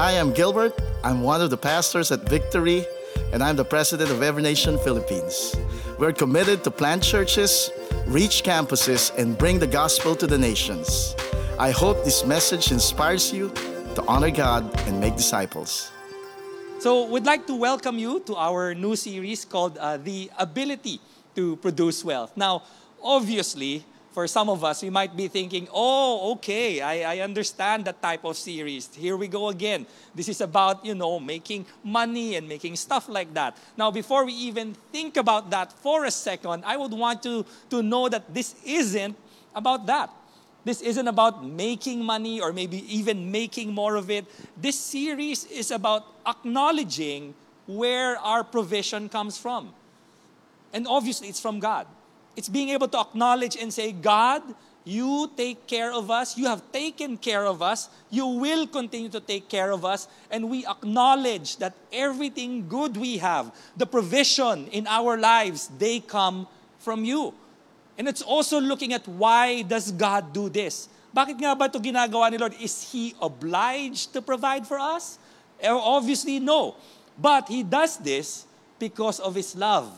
Hi, I'm Gilbert. I'm one of the pastors at Victory, and I'm the president of Every Nation Philippines. We're committed to plant churches, reach campuses, and bring the gospel to the nations. I hope this message inspires you to honor God and make disciples. So we'd like to welcome you to our new series called The Ability to Produce Wealth. Now, obviously, for some of us, we might be thinking, oh, okay, I understand that type of series. Here we go again. This is about, making money and making stuff like that. Now, before we even think about that for a second, I would want to know that this isn't about that. This isn't about making money or maybe even making more of it. This series is about acknowledging where our provision comes from. And obviously, it's from God. It's being able to acknowledge and say, God, you take care of us. You have taken care of us. You will continue to take care of us. And we acknowledge that everything good we have, the provision in our lives, they come from you. And it's also looking at why does God do this? Bakit nga ba ito ginagawa ni Lord? Is He obliged to provide for us? Obviously, no. But He does this because of His love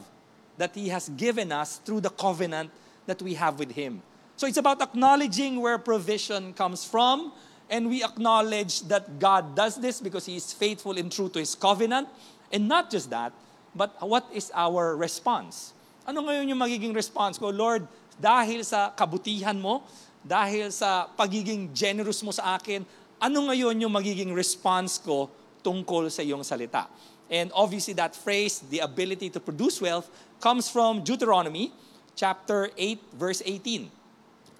that He has given us through the covenant that we have with Him. So it's about acknowledging where provision comes from. And we acknowledge that God does this because He is faithful and true to His covenant. And not just that, but what is our response? Ano ngayon yung magiging response ko? Lord, dahil sa kabutihan mo, dahil sa pagiging generous mo sa akin, ano ngayon yung magiging response ko tungkol sa iyong salita? And obviously that phrase, the ability to produce wealth, comes from Deuteronomy chapter 8, verse 18.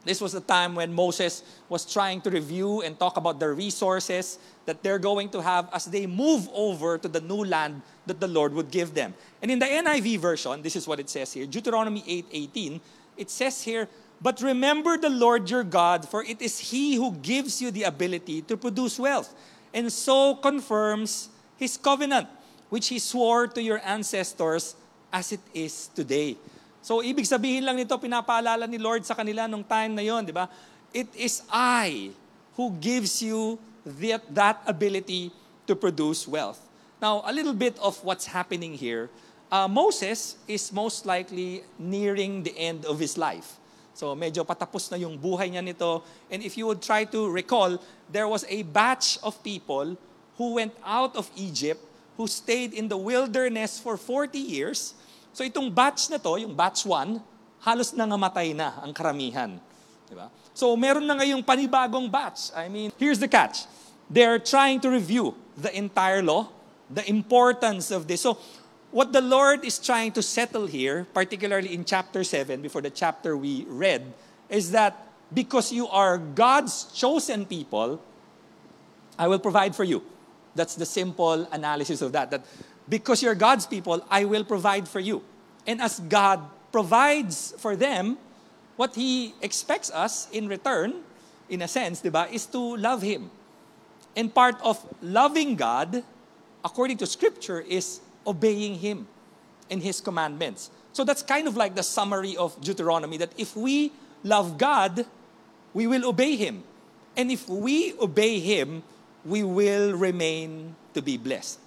This was the time when Moses was trying to review and talk about the resources that they're going to have as they move over to the new land that the Lord would give them. And in the NIV version, this is what it says here, Deuteronomy 8:18, it says here, "But remember the Lord your God, for it is He who gives you the ability to produce wealth, and so confirms His covenant, which He swore to your ancestors as it is today." So, ibig sabihin lang nito, pinapaalala ni Lord sa kanila nung time na yon, di ba? It is I who gives you that ability to produce wealth. Now, a little bit of what's happening here. Moses is most likely nearing the end of his life. So, medyo patapos na yung buhay niya nito. And if you would try to recall, there was a batch of people who went out of Egypt, who stayed in the wilderness for 40 years. So itong batch na to, yung batch 1, halos nangamatay na ang karamihan. Diba? So meron na ngayong panibagong batch. I mean, here's the catch. They're trying to review the entire law, the importance of this. So what the Lord is trying to settle here, particularly in chapter 7, before the chapter we read, is that because you are God's chosen people, I will provide for you. That's the simple analysis of that. Because you're God's people, I will provide for you. And as God provides for them, what He expects us in return, in a sense, diba, is to love Him. And part of loving God, according to Scripture, is obeying Him and His commandments. So that's kind of like the summary of Deuteronomy, that if we love God, we will obey Him. And if we obey Him, we will remain to be blessed.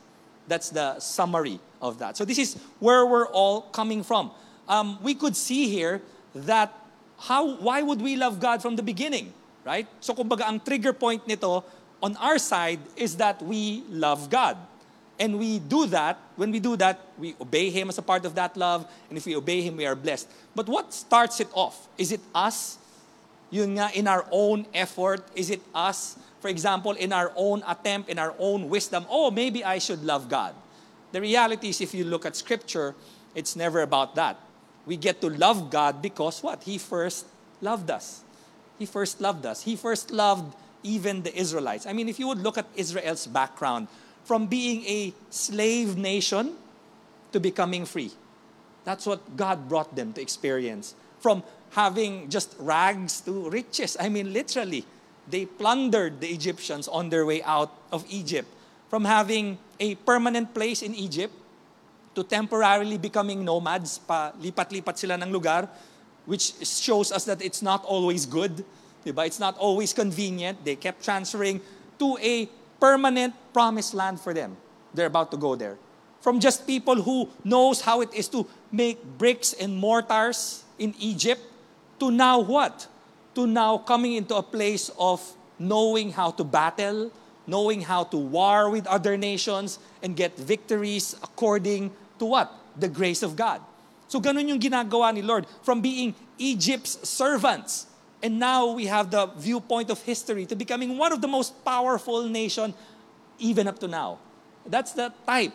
That's the summary of that. So this is where we're all coming from. We could see here that why would we love God from the beginning, right? So kumbaga ang trigger point nito on our side is that we love God. And we do that, when we do that, we obey Him as a part of that love. And if we obey Him, we are blessed. But what starts it off? Is it us? Yun nga, in our own effort? Is it us? For example, in our own attempt, in our own wisdom, oh, maybe I should love God. The reality is, if you look at Scripture, it's never about that. We get to love God because what? He first loved us. He first loved us. He first loved even the Israelites. I mean, if you would look at Israel's background, from being a slave nation to becoming free. That's what God brought them to experience. From having just rags to riches. I mean, literally. They plundered the Egyptians on their way out of Egypt. From having a permanent place in Egypt to temporarily becoming nomads, lipat-lipat sila ng lugar, which shows us that it's not always good. Diba? It's not always convenient. They kept transferring to a permanent promised land for them. They're about to go there. From just people who knows how it is to make bricks and mortars in Egypt, to now what? To now coming into a place of knowing how to battle, knowing how to war with other nations, and get victories according to what? The grace of God. So ganun yung ginagawa ni Lord. From being Egypt's servants, and now we have the viewpoint of history, to becoming one of the most powerful nation even up to now. That's the type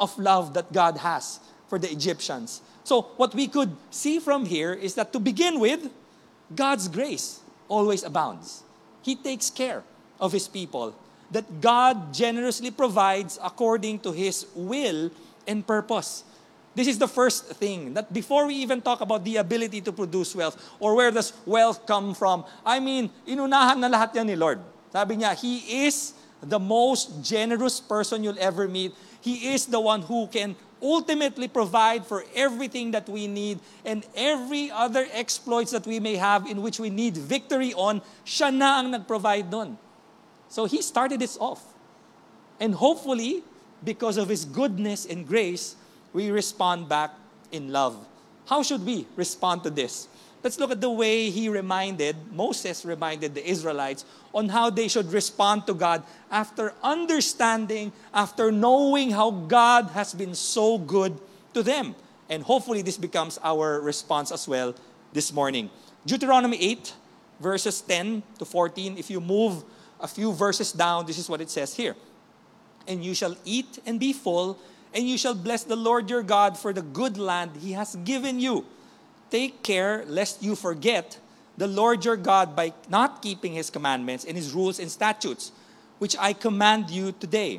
of love that God has for the Egyptians. So what we could see from here is that to begin with, God's grace always abounds. He takes care of His people, that God generously provides according to His will and purpose. This is the first thing, that before we even talk about the ability to produce wealth, or where does wealth come from, I mean, inunahan na lahat yan ni Lord. Sabi niya, He is the most generous person you'll ever meet. He is the one who can ultimately provide for everything that we need, and every other exploits that we may have in which we need victory on, siya na ang nag-provide nun. So He started this off. And hopefully, because of His goodness and grace, we respond back in love. How should we respond to this? Let's look at the way Moses reminded the Israelites on how they should respond to God after understanding, after knowing how God has been so good to them. And hopefully this becomes our response as well this morning. Deuteronomy 8, verses 10 to 14. If you move a few verses down, this is what it says here. "And you shall eat and be full, and you shall bless the Lord your God for the good land He has given you. Take care lest you forget the Lord your God by not keeping His commandments and His rules and statutes, which I command you today."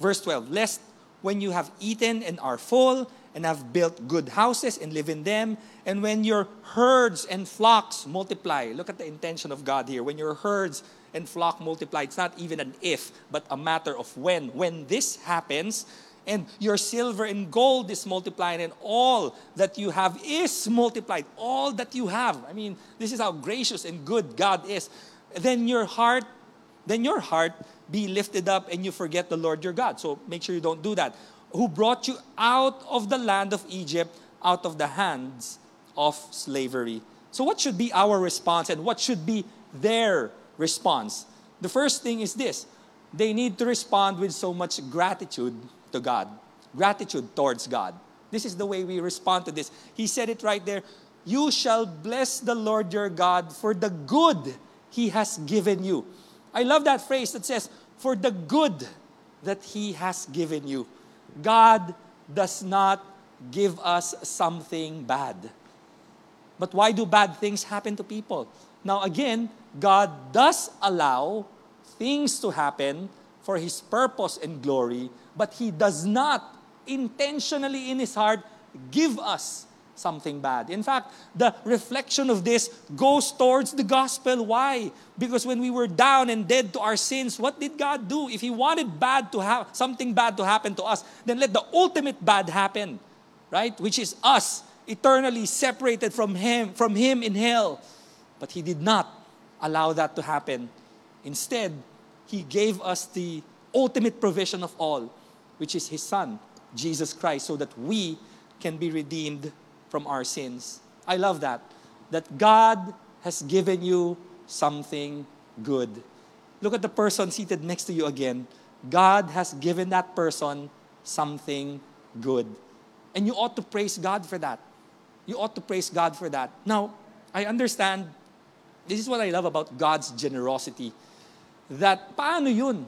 Verse 12, "Lest when you have eaten and are full, and have built good houses and live in them, and when your herds and flocks multiply." Look at the intention of God here. When your herds and flock multiply, it's not even an if, but a matter of when. When this happens, and your silver and gold is multiplied, and all that you have is multiplied. All that you have. I mean, this is how gracious and good God is. Then your heart be lifted up, and you forget the Lord your God. So make sure you don't do that. "Who brought you out of the land of Egypt, out of the hands of slavery." So what should be our response, and what should be their response? The first thing is this. They need to respond with so much gratitude to God. Gratitude towards God. This is the way we respond to this. He said it right there. "You shall bless the Lord your God for the good He has given you." I love that phrase that says, "for the good that He has given you." God does not give us something bad. But why do bad things happen to people? Now again, God does allow things to happen for His purpose and glory, but He does not intentionally in His heart give us something bad. In fact, the reflection of this goes towards the gospel. Why? Because when we were down and dead to our sins, what did God do? If He wanted something bad to happen to us, then let the ultimate bad happen, right? Which is us eternally separated from Him in hell. But He did not allow that to happen. Instead, He gave us the ultimate provision of all, which is His Son, Jesus Christ, so that we can be redeemed from our sins. I love that God has given you something good. Look at the person seated next to you again. God has given that person something good. And you ought to praise God for that. You ought to praise God for that. Now, I understand, this is what I love about God's generosity, that paano yun?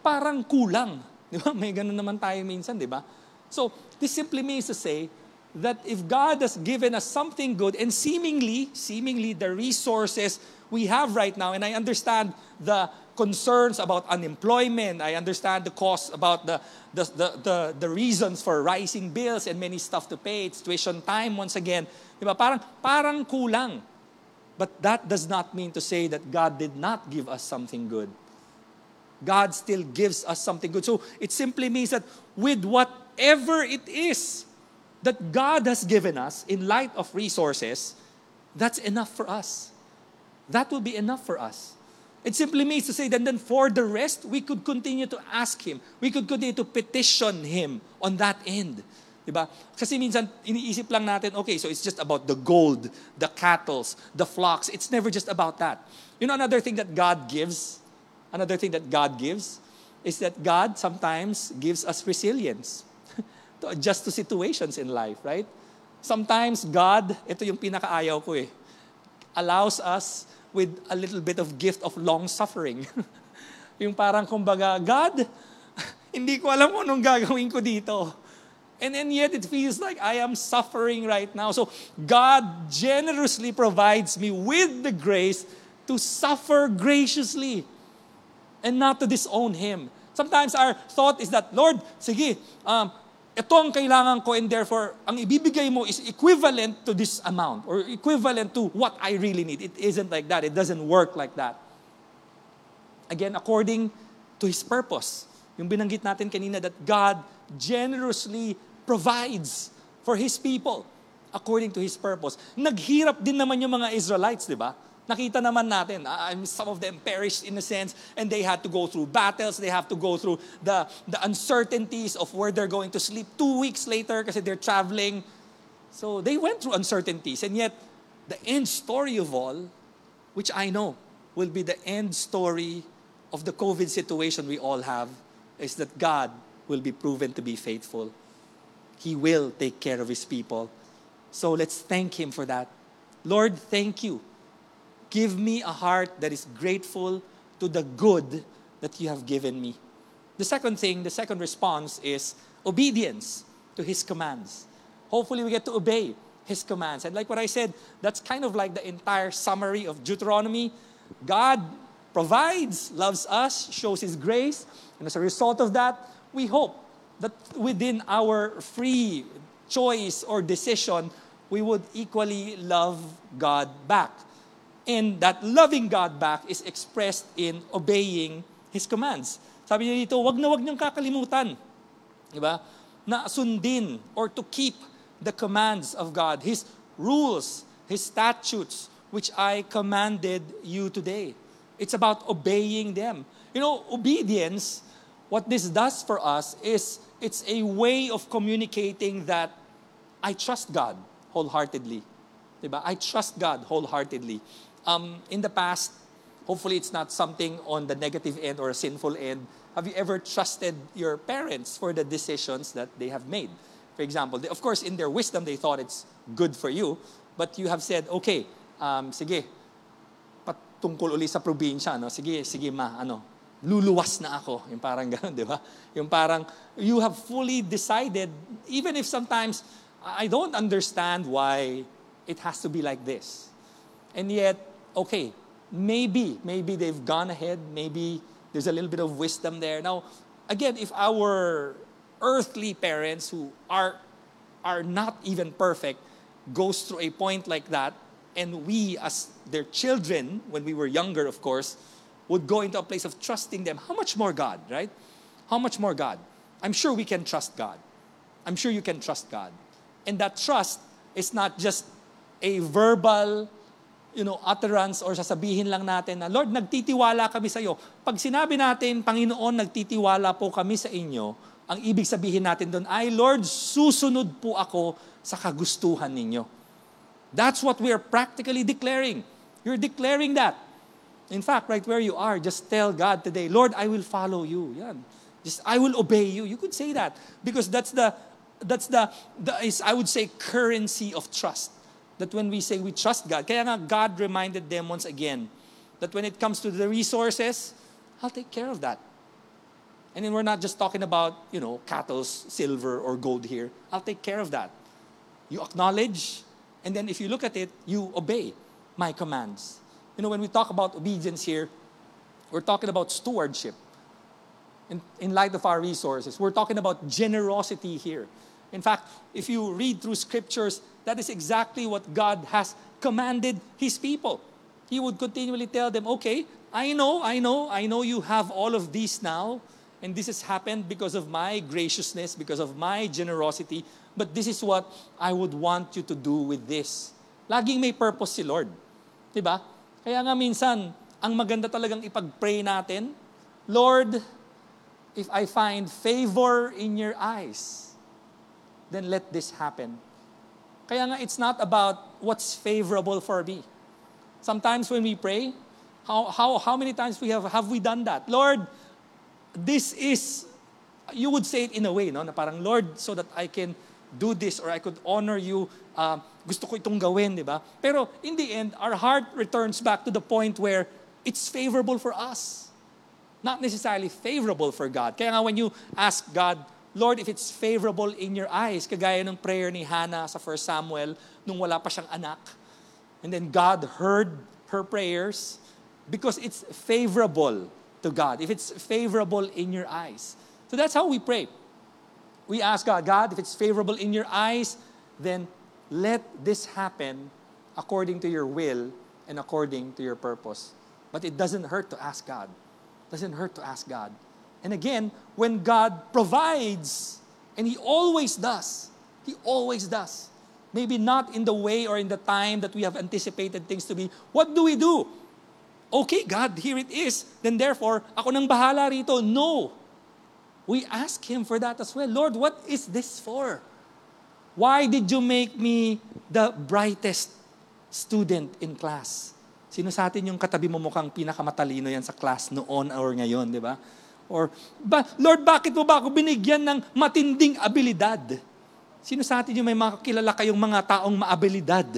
Parang kulang. Di ba? May ganun naman tayo minsan, di ba? So, this simply means to say, that if God has given us something good, and seemingly the resources we have right now, and I understand the concerns about unemployment, I understand the costs about the reasons for rising bills and many stuff to pay, it's tuition time once again, diba? Parang kulang. But that does not mean to say that God did not give us something good. God still gives us something good. So it simply means that with whatever it is that God has given us in light of resources, that's enough for us. That will be enough for us. It simply means to say that then for the rest, we could continue to ask Him. We could continue to petition Him on that end. Diba? Kasi minsan, iniisip lang natin, okay, so it's just about the gold, the cattles, the flocks. It's never just about that. You know, another thing that God gives is that God sometimes gives us resilience to adjust to situations in life, right? Sometimes God, ito yung pinakaayaw ko eh, allows us with a little bit of gift of long-suffering. Yung parang kumbaga, God, hindi ko alam kung anong gagawin ko dito. And yet it feels like I am suffering right now. So God generously provides me with the grace to suffer graciously and not to disown Him. Sometimes our thought is that, Lord, sige, ito ang kailangan ko and therefore, ang ibibigay mo is equivalent to this amount or equivalent to what I really need. It isn't like that. It doesn't work like that. Again, according to His purpose. Yung binanggit natin kanina that God generously provides for His people according to His purpose. Naghirap din naman yung mga Israelites, di ba? Nakita naman natin, some of them perished in a sense and they had to go through battles, they have to go through the uncertainties of where they're going to sleep 2 weeks later kasi they're traveling. So they went through uncertainties and yet the end story of all, which I know will be the end story of the COVID situation we all have, is that God will be proven to be faithful. He will take care of His people. So let's thank Him for that. Lord, thank You. Give me a heart that is grateful to the good that You have given me. The second response is obedience to His commands. Hopefully we get to obey His commands. And like what I said, that's kind of like the entire summary of Deuteronomy. God provides, loves us, shows His grace, and as a result of that, we hope that within our free choice or decision, we would equally love God back. And that loving God back is expressed in obeying His commands. Sabi niya dito, wag niyong kakalimutan, diba? Na sundin or to keep the commands of God, His rules, His statutes, which I commanded you today. It's about obeying them. You know, obedience, what this does for us is it's a way of communicating that I trust God wholeheartedly. Diba? I trust God wholeheartedly. In the past, hopefully it's not something on the negative end or a sinful end, have you ever trusted your parents for the decisions that they have made? For example, of course, in their wisdom, they thought it's good for you, but you have said, okay, sige, tungkol uli sa probinsya, no? Sige ma, luluwas na ako. Yung parang ganun, di ba? Yung parang, you have fully decided, even if sometimes, I don't understand why it has to be like this. And yet, okay, maybe they've gone ahead, maybe there's a little bit of wisdom there. Now, again, if our earthly parents who are not even perfect goes through a point like that, and we, as their children, when we were younger, of course, would go into a place of trusting them. How much more God, right? How much more God? I'm sure we can trust God. I'm sure you can trust God. And that trust is not just a verbal, utterance or sasabihin lang natin na, Lord, nagtitiwala kami sa iyo. Pag sinabi natin, Panginoon, nagtitiwala po kami sa inyo, ang ibig sabihin natin doon ay, Lord, susunod po ako sa kagustuhan ninyo. That's what we are practically declaring. You're declaring that. In fact, right where you are, just tell God today, Lord, I will follow you. Yan. Just I will obey you. You could say that because that's the I would say currency of trust. That when we say we trust God, kaya nga God reminded them once again that when it comes to the resources, I'll take care of that. And then we're not just talking about, cattle, silver or gold here. I'll take care of that. You acknowledge. And then if you look at it, you obey my commands. When we talk about obedience here, we're talking about stewardship in light of our resources. We're talking about generosity here. In fact, if you read through scriptures, that is exactly what God has commanded His people. He would continually tell them, okay, I know you have all of these now, and this has happened because of my graciousness, because of my generosity, but this is what I would want you to do with this. Laging may purpose si Lord. Diba? Kaya nga minsan, ang maganda talagang ipag-pray natin, Lord, if I find favor in your eyes, then let this happen. Kaya nga, it's not about what's favorable for me. Sometimes when we pray, how many times have we done that? Lord, this is, you would say it in a way, no? Na parang, Lord, so that I can do this or I could honor you. Gusto ko itong gawin, di ba? Pero in the end, our heart returns back to the point where it's favorable for us. Not necessarily favorable for God. Kaya nga when you ask God, Lord, if it's favorable in your eyes, kagaya ng prayer ni Hannah sa 1 Samuel, nung wala pa siyang anak. And then God heard her prayers because it's favorable to God. If it's favorable in your eyes. So that's how we pray. We ask God, God, if it's favorable in your eyes, then let this happen according to your will and according to your purpose. But it doesn't hurt to ask God. Doesn't hurt to ask God. And again, when God provides, and He always does. Maybe not in the way or in the time that we have anticipated things to be. What do we do? Okay, God, here it is. Then therefore, ako nang bahala rito. No. We ask Him for that as well. Lord, what is this for? Why did you make me the brightest student in class? Sino sa atin yung katabi mo mukhang pinakamatalino yan sa class noon or ngayon, di ba? Or, Lord, bakit mo ba ako binigyan ng matinding abilidad? Sino sa atin yung may makakilala kayong mga taong maabilidad?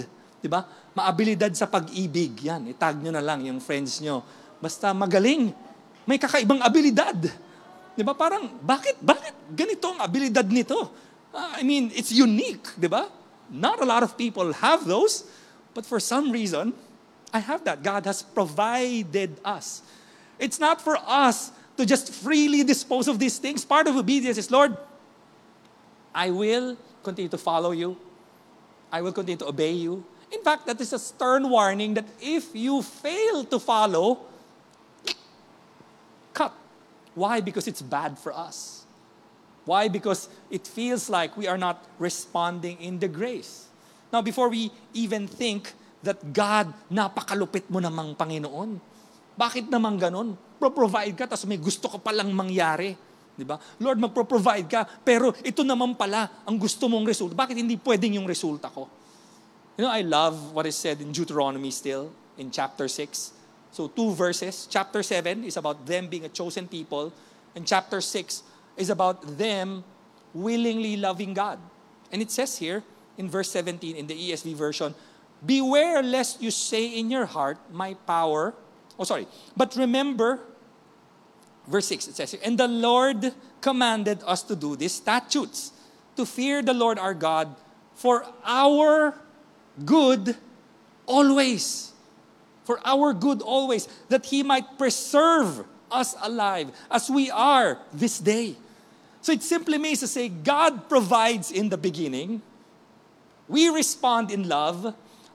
Di ba? Maabilidad sa pag-ibig. Yan, itag nyo na lang yung friends nyo. Basta magaling. May kakaibang abilidad. Di ba? Parang, bakit ganito ang abilidad nito? I mean, it's unique, di ba? Not a lot of people have those. But for some reason, I have that. God has provided us. It's not for us to just freely dispose of these things. Part of obedience is, Lord, I will continue to follow you. I will continue to obey you. In fact, that is a stern warning that if you fail to follow, cut. Why? Because it's bad for us. Why? Because it feels like we are not responding in the grace. Now, before we even think that God, napakalupit mo namang Panginoon. Bakit namang ganun? Pro-provide ka, tapos may gusto ka palang mangyari. Diba? Lord, magpro-provide ka, pero ito naman pala ang gusto mong resulta. Bakit hindi pwedeng yung resulta ko? You know, I love what is said in Deuteronomy still, in chapter 6. So, 2 verses. Chapter 7 is about them being a chosen people. And chapter 6 is about them willingly loving God. And it says here, in verse 17, in the ESV version, beware lest you say in your heart, but remember, verse 6, it says, and the Lord commanded us to do these statutes, to fear the Lord our God for our good always. For our good always, that He might preserve us alive as we are this day. So it simply means to say, God provides in the beginning. We respond in love.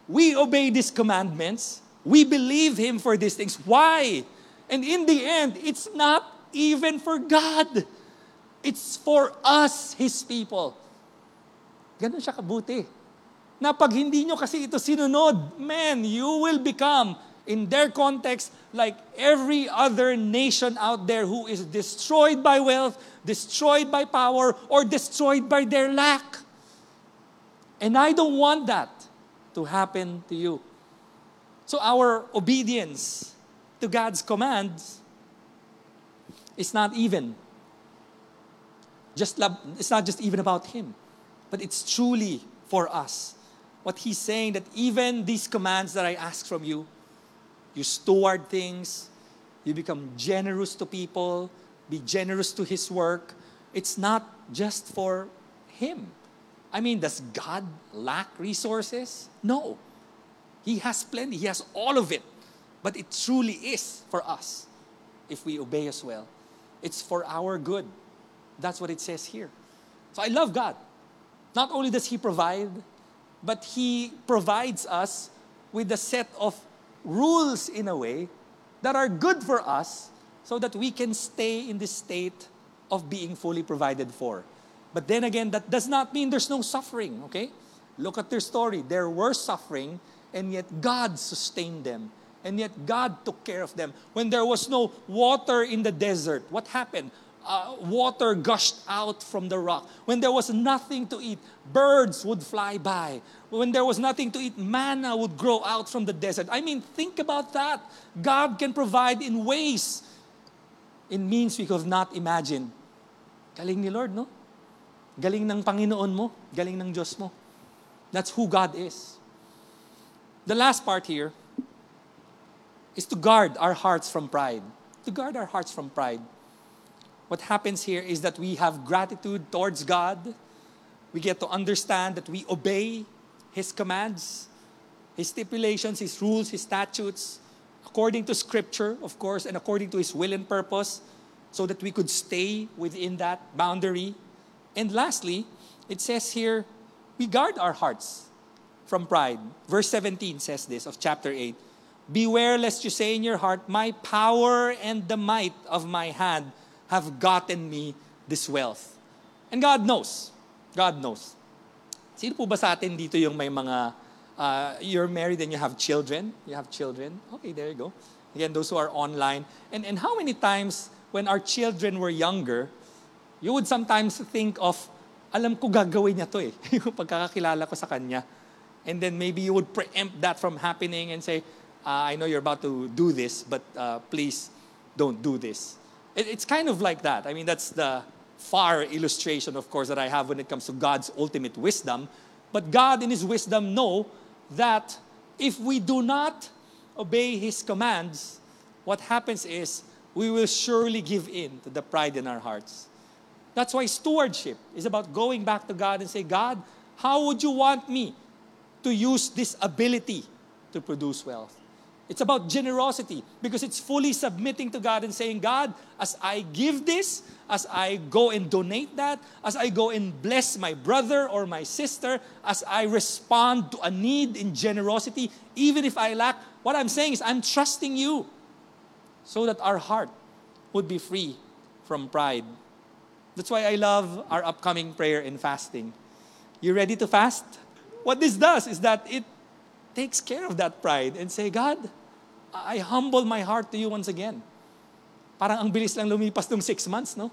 We obey these commandments. We believe Him for these things. Why? And in the end, it's not even for God. It's for us, His people. Ganun siya kabuti. Na pag hindi nyo kasi ito sinunod, man, you will become, in their context, like every other nation out there who is destroyed by wealth, destroyed by power, or destroyed by their lack. And I don't want that to happen to you. So our obedience to God's commands is not even just love, it's not just even about Him, but it's truly for us. What He's saying, that even these commands that I ask from you, you steward things, you become generous to people, be generous to His work. It's not just for Him. I mean, does God lack resources? No. He has plenty. He has all of it. But it truly is for us if we obey as well. It's for our good. That's what it says here. So I love God. Not only does He provide, but He provides us with a set of rules in a way that are good for us so that we can stay in this state of being fully provided for. But then again, that does not mean there's no suffering, okay? Look at their story. There were suffering, and yet God sustained them. And yet God took care of them. When there was no water in the desert, what happened? Water gushed out from the rock. When there was nothing to eat, birds would fly by. When there was nothing to eat, manna would grow out from the desert. I mean, think about that. God can provide in ways, in means we could not imagine. Galing ni Lord, no? Galing ng Panginoon mo. Galing ng Diyos mo. That's who God is. The last part here is to guard our hearts from pride. To guard our hearts from pride. What happens here is that we have gratitude towards God. We get to understand that we obey His commands, His stipulations, His rules, His statutes, according to Scripture, of course, and according to His will and purpose, so that we could stay within that boundary. And lastly, it says here, we guard our hearts from pride. Verse 17 says this of chapter 8. Beware lest you say in your heart, my power and the might of my hand have gotten me this wealth. And God knows. God knows. Sino po ba sa atin dito yung may mga, you're married and you have children? You have children? Okay, there you go. Again, those who are online. And how many times when our children were younger, you would sometimes think of, alam ko gagawin niya to eh. Yung pagkakakilala ko sa kanya. And then maybe you would preempt that from happening and say, I know you're about to do this, but please don't do this. It's kind of like that. I mean, that's the far illustration, of course, that I have when it comes to God's ultimate wisdom. But God, in His wisdom, know that if we do not obey His commands, what happens is we will surely give in to the pride in our hearts. That's why stewardship is about going back to God and say, God, how would you want me to use this ability to produce wealth? It's about generosity because it's fully submitting to God and saying, God, as I give this, as I go and donate that, as I go and bless my brother or my sister, as I respond to a need in generosity, even if I lack, what I'm saying is I'm trusting you so that our heart would be free from pride. That's why I love our upcoming prayer and fasting. You ready to fast? What this does is that it takes care of that pride and say, God, I humble my heart to you once again. Parang ang bilis lang lumipas nung 6 months, no?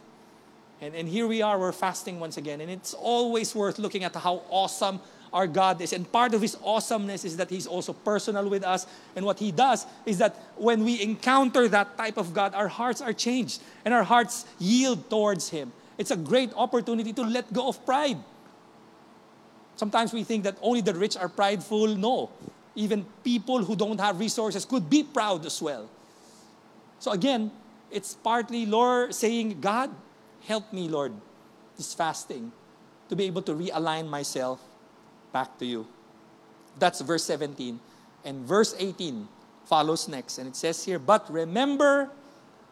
And here we are, we're fasting once again. And it's always worth looking at how awesome our God is. And part of His awesomeness is that He's also personal with us. And what He does is that when we encounter that type of God, our hearts are changed and our hearts yield towards Him. It's a great opportunity to let go of pride. Sometimes we think that only the rich are prideful. No. Even people who don't have resources could be proud as well. So again, it's partly Lord saying, God, help me, Lord, this fasting, to be able to realign myself back to you. That's verse 17. And verse 18 follows next. And it says here, but remember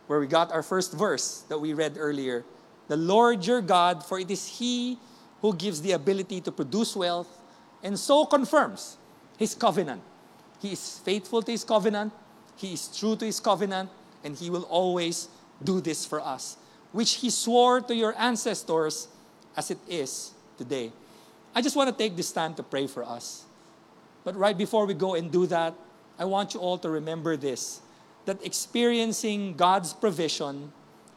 where we got our first verse that we read earlier. The Lord your God, for it is He who gives the ability to produce wealth and so confirms His covenant. He is faithful to His covenant. He is true to His covenant. And He will always do this for us, which He swore to your ancestors as it is today. I just want to take this time to pray for us. But right before we go and do that, I want you all to remember this, that experiencing God's provision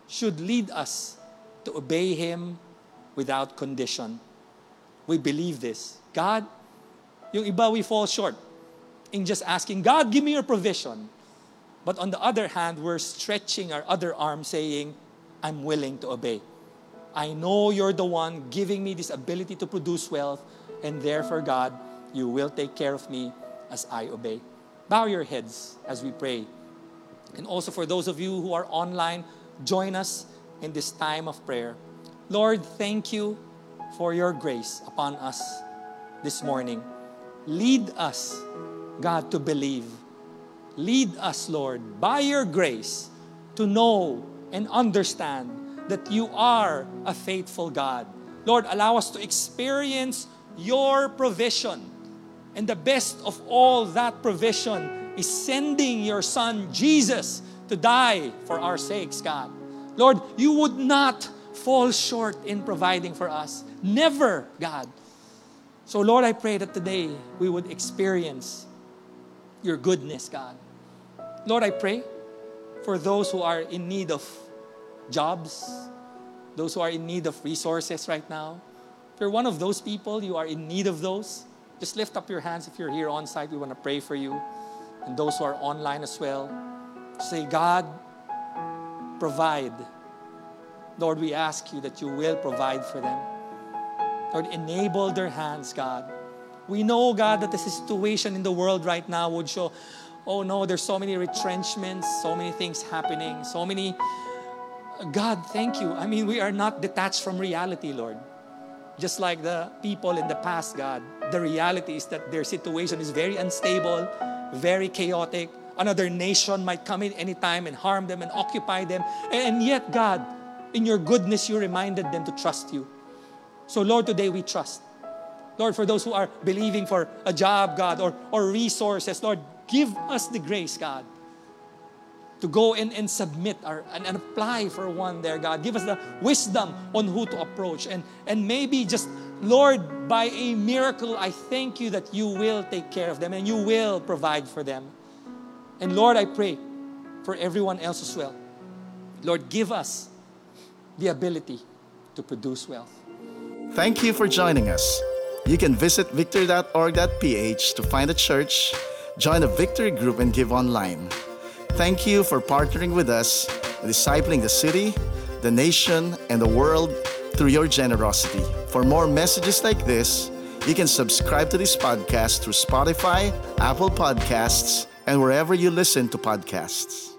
should lead us to obey Him without condition. We believe this. God, yung iba we fall short in just asking, God, give me your provision. But on the other hand, we're stretching our other arm saying, I'm willing to obey. I know you're the one giving me this ability to produce wealth, and therefore, God, you will take care of me as I obey. Bow your heads as we pray. And also for those of you who are online, join us in this time of prayer. Lord, thank you for your grace upon us this morning. Lead us, God, to believe. Lead us, Lord, by your grace to know and understand that you are a faithful God. Lord, allow us to experience your provision. And the best of all that provision is sending your Son, Jesus, to die for our sakes, God. Lord, you would not fall short in providing for us. Never, God. So, Lord, I pray that today we would experience your goodness, God. Lord, I pray for those who are in need of jobs, those who are in need of resources right now. If you're one of those people, you are in need of those, just lift up your hands. If you're here on site, we want to pray for you. And those who are online as well, say, God, provide. Lord, we ask you that you will provide for them. Lord, enable their hands, God. We know, God, that the situation in the world right now would show, oh no, there's so many retrenchments, so many things happening, so many. God, thank you. I mean, we are not detached from reality, Lord. Just like the people in the past, God, the reality is that their situation is very unstable, very chaotic. Another nation might come in any time and harm them and occupy them. And yet, God, in your goodness, you reminded them to trust you. So, Lord, today we trust. Lord, for those who are believing for a job, God, or resources, Lord, give us the grace, God, to go and submit and apply for one there, God. Give us the wisdom on who to approach. And maybe just, Lord, by a miracle, I thank you that you will take care of them and you will provide for them. And Lord, I pray for everyone else as well. Lord, give us the ability to produce wealth. Thank you for joining us. You can visit victory.org.ph to find a church, join a Victory group, and give online. Thank you for partnering with us, discipling the city, the nation, and the world through your generosity. For more messages like this, you can subscribe to this podcast through Spotify, Apple Podcasts, and wherever you listen to podcasts.